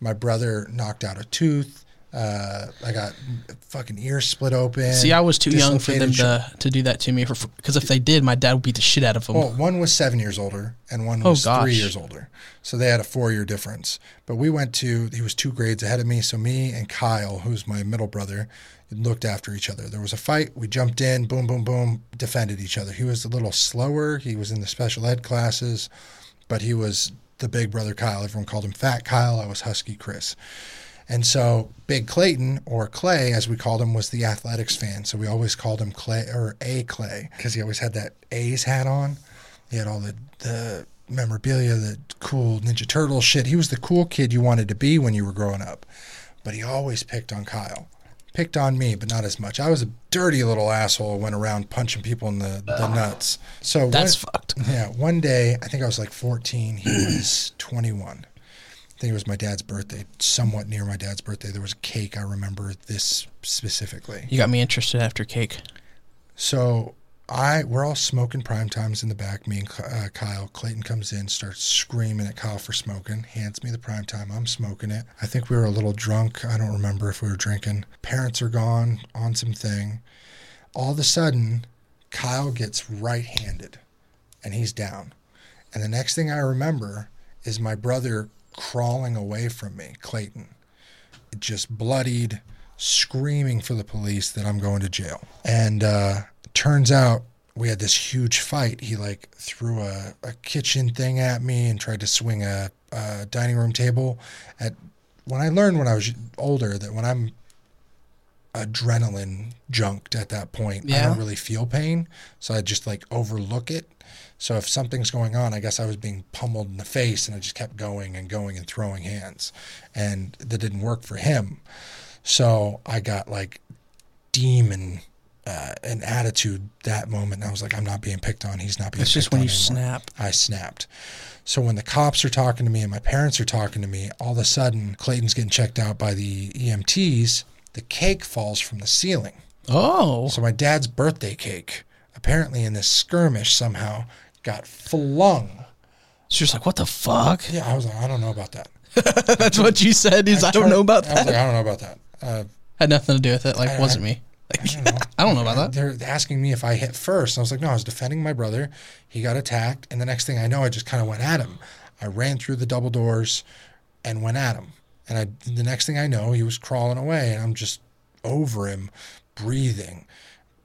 My brother knocked out a tooth. I got fucking ears split open. See, I was too young for them to do that to me, because if they did, my dad would beat the shit out of them. Well, one was 7 years older and one was 3 years older. So they had a 4-year difference. But we went to, he was 2 grades ahead of me. So me and Kyle, who's my middle brother, looked after each other. There was a fight. We jumped in, boom, boom, boom, defended each other. He was a little slower. He was in the special ed classes, but he was the big brother Kyle. Everyone called him Fat Kyle. I was Husky Chris. And so Big Clayton, or Clay, as we called him, was the athletics fan. So we always called him Clay, or A Clay, because he always had that A's hat on. He had all the memorabilia, the cool Ninja Turtle shit. He was the cool kid you wanted to be when you were growing up. But he always picked on Kyle. Picked on me, but not as much. I was a dirty little asshole, went around punching people in the nuts. So that's fucked. Yeah. One day, I think I was like 14. He was 21. I think it was my dad's birthday, somewhat near my dad's birthday. There was a cake. I remember this specifically. You got me interested after cake. So we're all smoking prime times in the back, me and Kyle. Clayton comes in, starts screaming at Kyle for smoking, hands me the prime time. I'm smoking it. I think we were a little drunk. I don't remember if we were drinking. Parents are gone on some thing. All of a sudden, Kyle gets right-handed, and he's down. And the next thing I remember is my brother crawling away from me, Clayton, just bloodied, screaming for the police that I'm going to jail. And turns out we had this huge fight. He like threw a kitchen thing at me and tried to swing a dining room table at. When I learned when I was older that when I'm adrenaline junked at that point, yeah, I don't really feel pain, so I just like overlook it. So if something's going on, I guess I was being pummeled in the face, and I just kept going and going and throwing hands, and that didn't work for him. So I got like demon an attitude that moment, and I was like, I'm not being picked on. He's not being picked on. It's just when you snap. I snapped. So when the cops are talking to me and my parents are talking to me, all of a sudden Clayton's getting checked out by the EMTs. The cake falls from the ceiling. Oh. So my dad's birthday cake, apparently in this skirmish somehow, got flung. She was like, what the fuck? Yeah, I was like, I don't know about that. That's what you said is, I don't know about that. I was like, I don't know about that. Had nothing to do with it. Like, wasn't me. Like, I don't know about that. They're asking me if I hit first. And I was like, no, I was defending my brother. He got attacked. And the next thing I know, I just kind of went at him. I ran through the double doors and went at him. And the next thing I know, he was crawling away, and I'm just over him, breathing,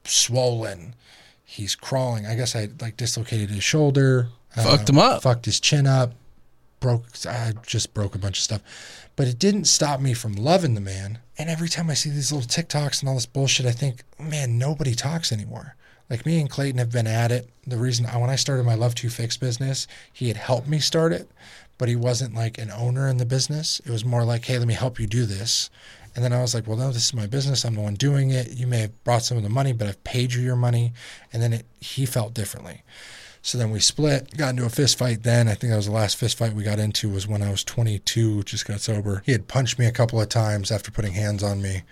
swollen. He's crawling. I guess I like dislocated his shoulder. Fucked him up. Fucked his chin up. I just broke a bunch of stuff. But it didn't stop me from loving the man. And every time I see these little TikToks and all this bullshit, I think, man, nobody talks anymore. Like, me and Clayton have been at it. The reason when I started my Love to Fix business, he had helped me start it. But he wasn't like an owner in the business. It was more like, hey, let me help you do this. And then I was like, well, no, this is my business. I'm the one doing it. You may have brought some of the money, but I've paid you your money. And then he felt differently. So then we split, got into a fist fight then. I think that was the last fist fight we got into was when I was 22, just got sober. He had punched me a couple of times after putting hands on me.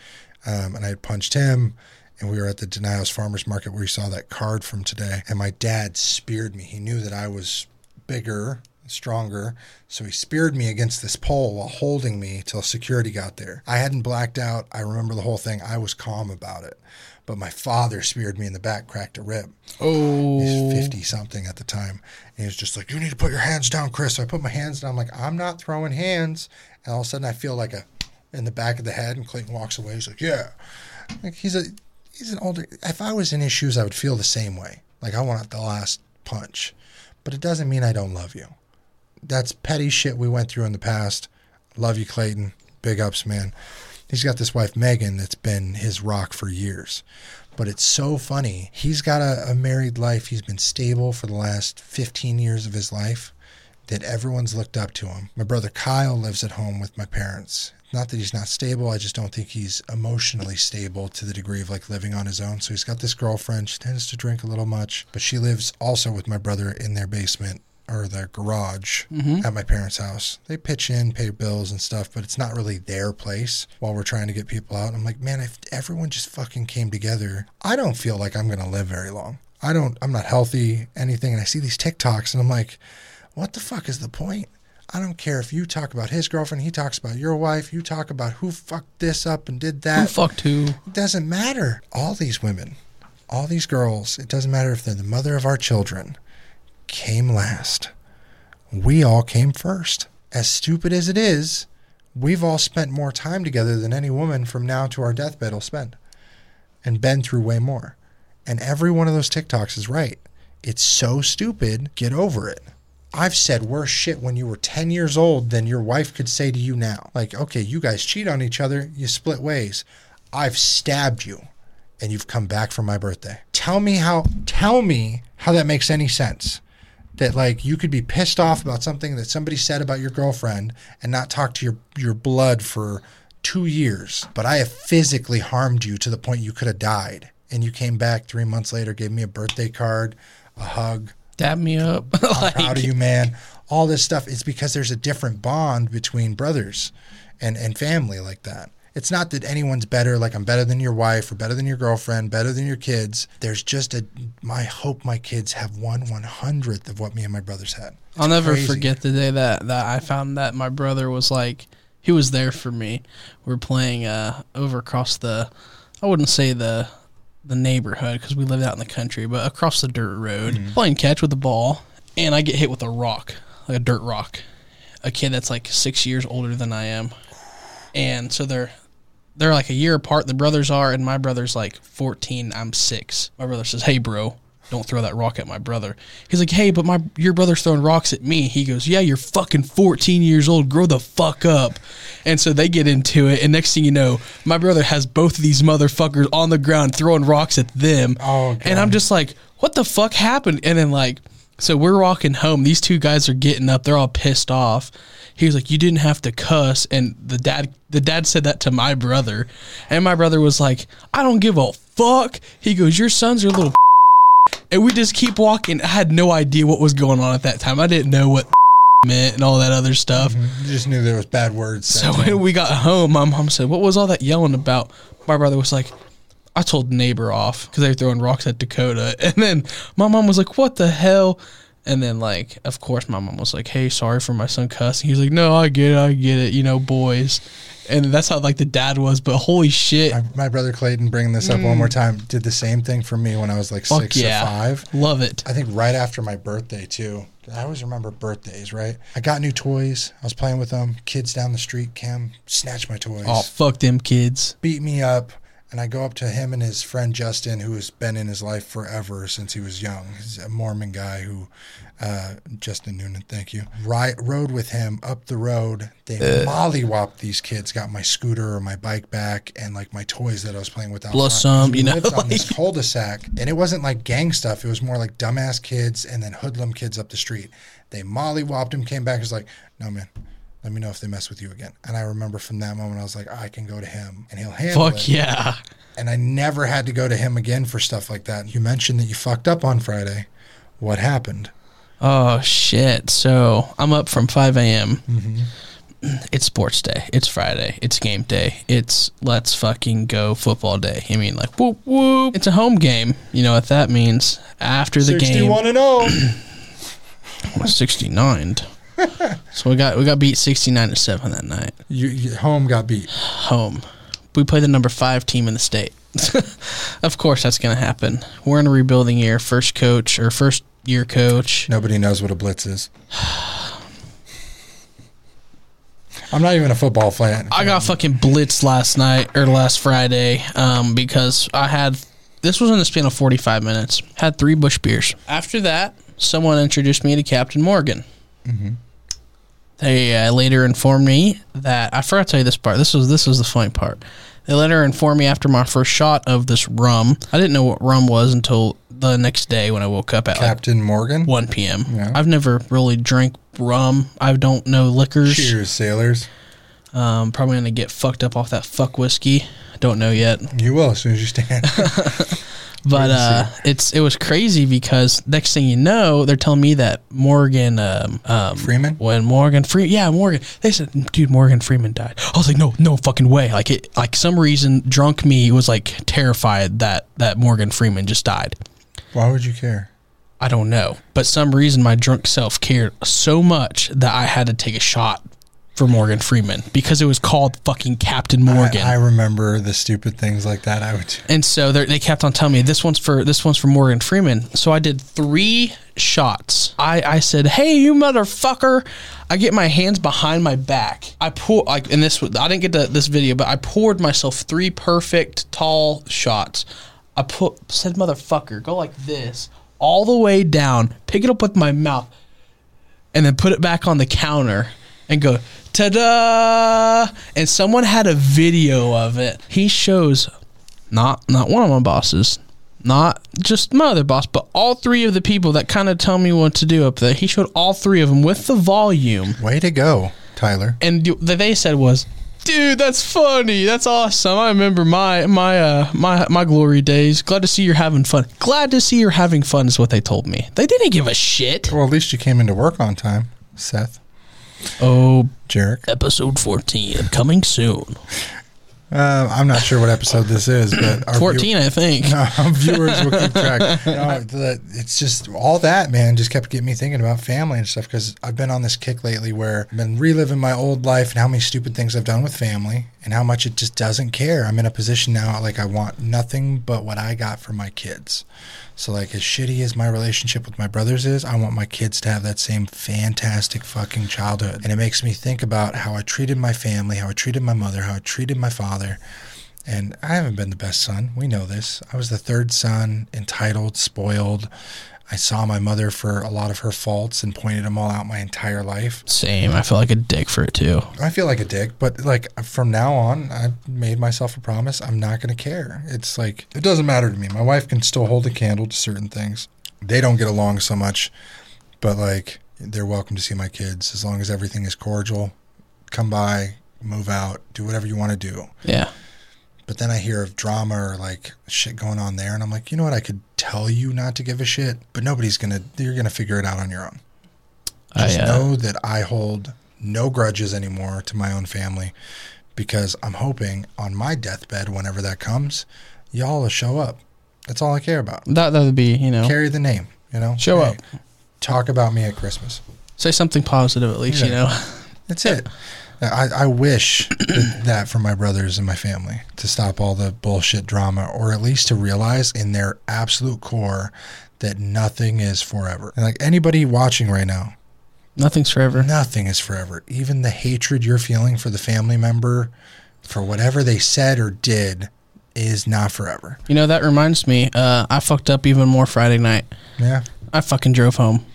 And I had punched him. And we were at the Denio's Farmers Market where you saw that card from today. And my dad speared me. He knew that I was bigger, stronger, so he speared me against this pole while holding me till security got there. I hadn't blacked out. I remember the whole thing. I was calm about it, but my father speared me in the back, cracked a rib. Oh, he's 50 something at the time, and he was just like, you need to put your hands down, Chris. So I put my hands down. I'm like, I'm not throwing hands. And all of a sudden I feel like a in the back of the head, and Clayton walks away. He's like, yeah, like he's an older. If I was in his shoes, I would feel the same way. Like, I want the last punch, but it doesn't mean I don't love you. That's petty shit we went through in the past. Love you, Clayton. Big ups, man. He's got this wife, Megan, that's been his rock for years. But it's so funny. He's got a married life. He's been stable for the last 15 years of his life. that everyone's looked up to him. My brother Kyle lives at home with my parents. Not that he's not stable, I just don't think he's emotionally stable to the degree of like living on his own. So he's got this girlfriend, she tends to drink a little much, but she lives also with my brother in their basement or their garage at my parents' house. They pitch in, pay bills and stuff, but it's not really their place while we're trying to get people out. And I'm like, man, if everyone just fucking came together, I don't feel like I'm going to live very long. I'm not healthy, anything. And I see these TikToks and I'm like, what the fuck is the point? I don't care if you talk about his girlfriend, he talks about your wife, you talk about who fucked this up and did that. Who fucked who? It doesn't matter. All these women, all these girls, it doesn't matter if they're the mother of our children, came last. We all came first. As stupid as it is, we've all spent more time together than any woman from now to our deathbed will spend. And been through way more. And every one of those TikToks is right. It's so stupid. Get over it. I've said worse shit when you were 10 years old than your wife could say to you now. Like, okay, you guys cheat on each other. You split ways. I've stabbed you and you've come back for my birthday. Tell me how that makes any sense. That like you could be pissed off about something that somebody said about your girlfriend and not talk to your blood for 2 years. But I have physically harmed you to the point you could have died. And you came back 3 months later, gave me a birthday card, a hug. Dab me up. I'm proud of you, man. All this stuff. It's because there's a different bond between brothers and family like that. It's not that anyone's better, like I'm better than your wife or better than your girlfriend, better than your kids. There's just I hope my kids have 1/100th of what me and my brothers had. It's I'll never crazy. Forget the day that I found that my brother was like, he was there for me. We were playing over across the, I wouldn't say the neighborhood because we lived out in the country, but across the dirt road, playing catch with the ball, and I get hit with a rock, like a dirt rock. A kid that's like 6 years older than I am, and so they're like a year apart. The brothers are, and my brother's like 14. I'm 6. My brother says, "Hey, bro, don't throw that rock at my brother." He's like, "Hey, but your brother's throwing rocks at me." He goes, "Yeah, you're fucking 14 years old. Grow the fuck up." And so they get into it, and next thing you know, my brother has both of these motherfuckers on the ground throwing rocks at them. Oh, God. And I'm just like, what the fuck happened? And then like, so we're walking home. These two guys are getting up. They're all pissed off. He was like, "You didn't have to cuss." And the dad said that to my brother. And my brother was like, "I don't give a fuck." He goes, "Your sons are little." And we just keep walking. I had no idea what was going on at that time. I didn't know what meant and all that other stuff. You just knew there was bad words. So when we got home, my mom said, "What was all that yelling about?" My brother was like, "I told neighbor off because they were throwing rocks at Dakota." And then my mom was like, "What the hell?" And then, like, of course, my mom was like, "Hey, sorry for my son cussing." He was like, "No, I get it, you know, boys." And that's how, like, the dad was, but holy shit. My brother Clayton, bringing this up one more time, did the same thing for me when I was, like, six or five. Love it. I think right after my birthday, too. I always remember birthdays, right? I got new toys. I was playing with them. Kids down the street, Cam, snatched my toys. Oh, fuck them kids. Beat me up. And I go up to him and his friend Justin, who has been in his life forever since he was young. He's a Mormon guy who, Justin Noonan, thank you, rode with him up the road. They mollywopped these kids, got my scooter or my bike back and like my toys that I was playing with. Plus some, you know. Lived on this cul-de-sac. And it wasn't like gang stuff. It was more like dumbass kids and then hoodlum kids up the street. They mollywopped him, came back, was like, "No, man. Let me know if they mess with you again." And I remember from that moment, I was like, I can go to him and he'll handle it. Fuck yeah. And I never had to go to him again for stuff like that. You mentioned that you fucked up on Friday. What happened? Oh, shit. So I'm up from 5 a.m. It's sports day. It's Friday. It's game day. It's let's fucking go football day. I mean, like, whoop, whoop. It's a home game. You know what that means. After the game. 61-0. 69'd. So we got beat 69-7 that night. Your home got beat. Home. We played the number 5 team in the state. Of course that's going to happen. We're in a rebuilding year. First year coach. Nobody knows what a blitz is. I'm not even a football fan. I got fucking blitzed last Friday because I had, this was in the span of 45 minutes, had 3 Busch beers. After that, someone introduced me to Captain Morgan. They later informed me that I forgot to tell you this part. This was the funny part. They later informed me after my first shot of this rum. I didn't know what rum was until the next day when I woke up at Captain Morgan, 1 p.m. Yeah. I've never really drank rum. I don't know liquors. Cheers, sailors. Probably going to get fucked up off that fuck whiskey. Don't know yet. You will as soon as you stand. But it was crazy because next thing you know, they're telling me that Morgan Freeman. When Morgan Freeman, they said, dude, Morgan Freeman died. I was like, no fucking way. Like some reason, drunk me was like terrified that Morgan Freeman just died. Why would you care? I don't know, but some reason my drunk self cared so much that I had to take a shot for Morgan Freeman because it was called fucking Captain Morgan. I remember the stupid things like that I would do. And so they kept on telling me this one's for Morgan Freeman. So I did 3 shots. I said, "Hey, you motherfucker!" I get my hands behind my back. I pour like, and this I didn't get to this video, but I poured myself 3 perfect tall shots. I said, "Motherfucker," go like this all the way down. Pick it up with my mouth, and then put it back on the counter and go. Ta-da! And someone had a video of it. He shows not one of my bosses, not just my other boss, but all 3 of the people that kind of tell me what to do up there. He showed all 3 of them with the volume. Way to go, Tyler. And what they said was, dude, that's funny. That's awesome. I remember my glory days. Glad to see you're having fun. Glad to see you're having fun is what they told me. They didn't give a shit. Well, at least you came into work on time, Seth. Oh, jerk. Episode 14 coming soon. I'm not sure what episode this is, but our 14, I think. No, our viewers will keep track. It's just all that, man, just kept getting me thinking about family and stuff because I've been on this kick lately where I've been reliving my old life and how many stupid things I've done with family and how much it just doesn't care. I'm in a position now like I want nothing but what I got for my kids. So, like, as shitty as my relationship with my brothers is, I want my kids to have that same fantastic fucking childhood. And it makes me think about how I treated my family, how I treated my mother, how I treated my father. And I haven't been the best son. We know this. I was the third son, entitled, spoiled. I saw my mother for a lot of her faults and pointed them all out my entire life. Same. I feel like a dick for it, too. I feel like a dick, but, like, from now on, I've made myself a promise. I'm not going to care. It's like, it doesn't matter to me. My wife can still hold a candle to certain things. They don't get along so much, but, like, they're welcome to see my kids as long as everything is cordial. Come by, move out, do whatever you want to do. Yeah. But then I hear of drama or like shit going on there. And I'm like, you know what? I could tell you not to give a shit, but you're going to figure it out on your own. Just know that I hold no grudges anymore to my own family because I'm hoping on my deathbed, whenever that comes, y'all will show up. That's all I care about. That would be, carry the name, show up, talk about me at Christmas. Say something positive at least, That's it. I wish that for my brothers and my family to stop all the bullshit drama, or at least to realize in their absolute core that nothing is forever. And like anybody watching right now, nothing's forever. Nothing is forever. Even the hatred you're feeling for the family member, for whatever they said or did, is not forever. That reminds me, I fucked up even more Friday night. Yeah. I fucking drove home.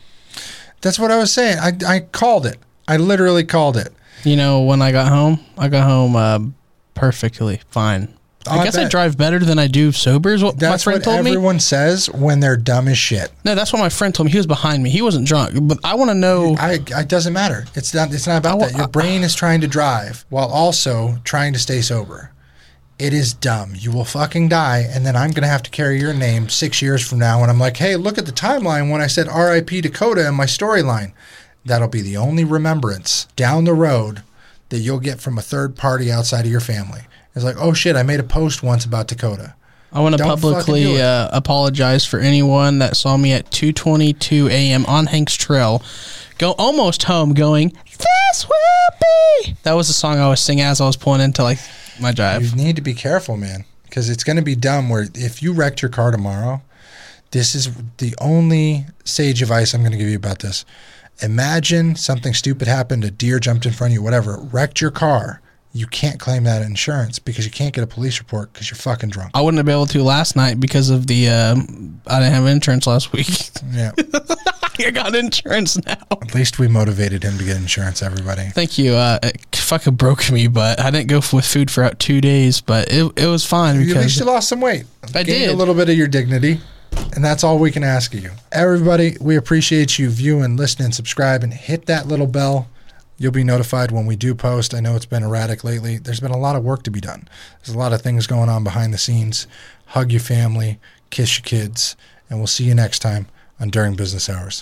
That's what I was saying. I called it. I literally called it. When I got home perfectly fine. I guess I drive better than I do sober is what my friend told me. That's what everyone says when they're dumb as shit. No, that's what my friend told me. He was behind me. He wasn't drunk, but I want to know. It doesn't matter. It's not about that. Your brain is trying to drive while also trying to stay sober. It is dumb. You will fucking die, and then I'm going to have to carry your name 6 years from now when I'm like, hey, look at the timeline when I said R.I.P. Dakota in my storyline. That'll be the only remembrance down the road that you'll get from a third party outside of your family. It's like, oh shit, I made a post once about Dakota. I want to publicly apologize for anyone that saw me at 2:22 a.m. on Hanks Trail, go almost home, going, "This will be." That was the song I was singing as I was pulling into like my drive. You need to be careful, man, because it's going to be dumb. Where if you wrecked your car tomorrow, this is the only sage advice I'm going to give you about this. Imagine something stupid happened, a deer jumped in front of you, whatever, wrecked your car. You can't claim that insurance because you can't get a police report because you're fucking drunk. I wouldn't have been able to last night because of the, I didn't have insurance last week. Yeah. I got insurance now. At least we motivated him to get insurance, everybody. Thank you. It fucking broke me, but I didn't go with food for about 2 days, but it was fine. At least you lost some weight. I did. Gained a little bit of your dignity. And that's all we can ask of you. Everybody, we appreciate you viewing, listening, subscribing. Hit that little bell. You'll be notified when we do post. I know it's been erratic lately. There's been a lot of work to be done. There's a lot of things going on behind the scenes. Hug your family, kiss your kids, and we'll see you next time on During Business Hours.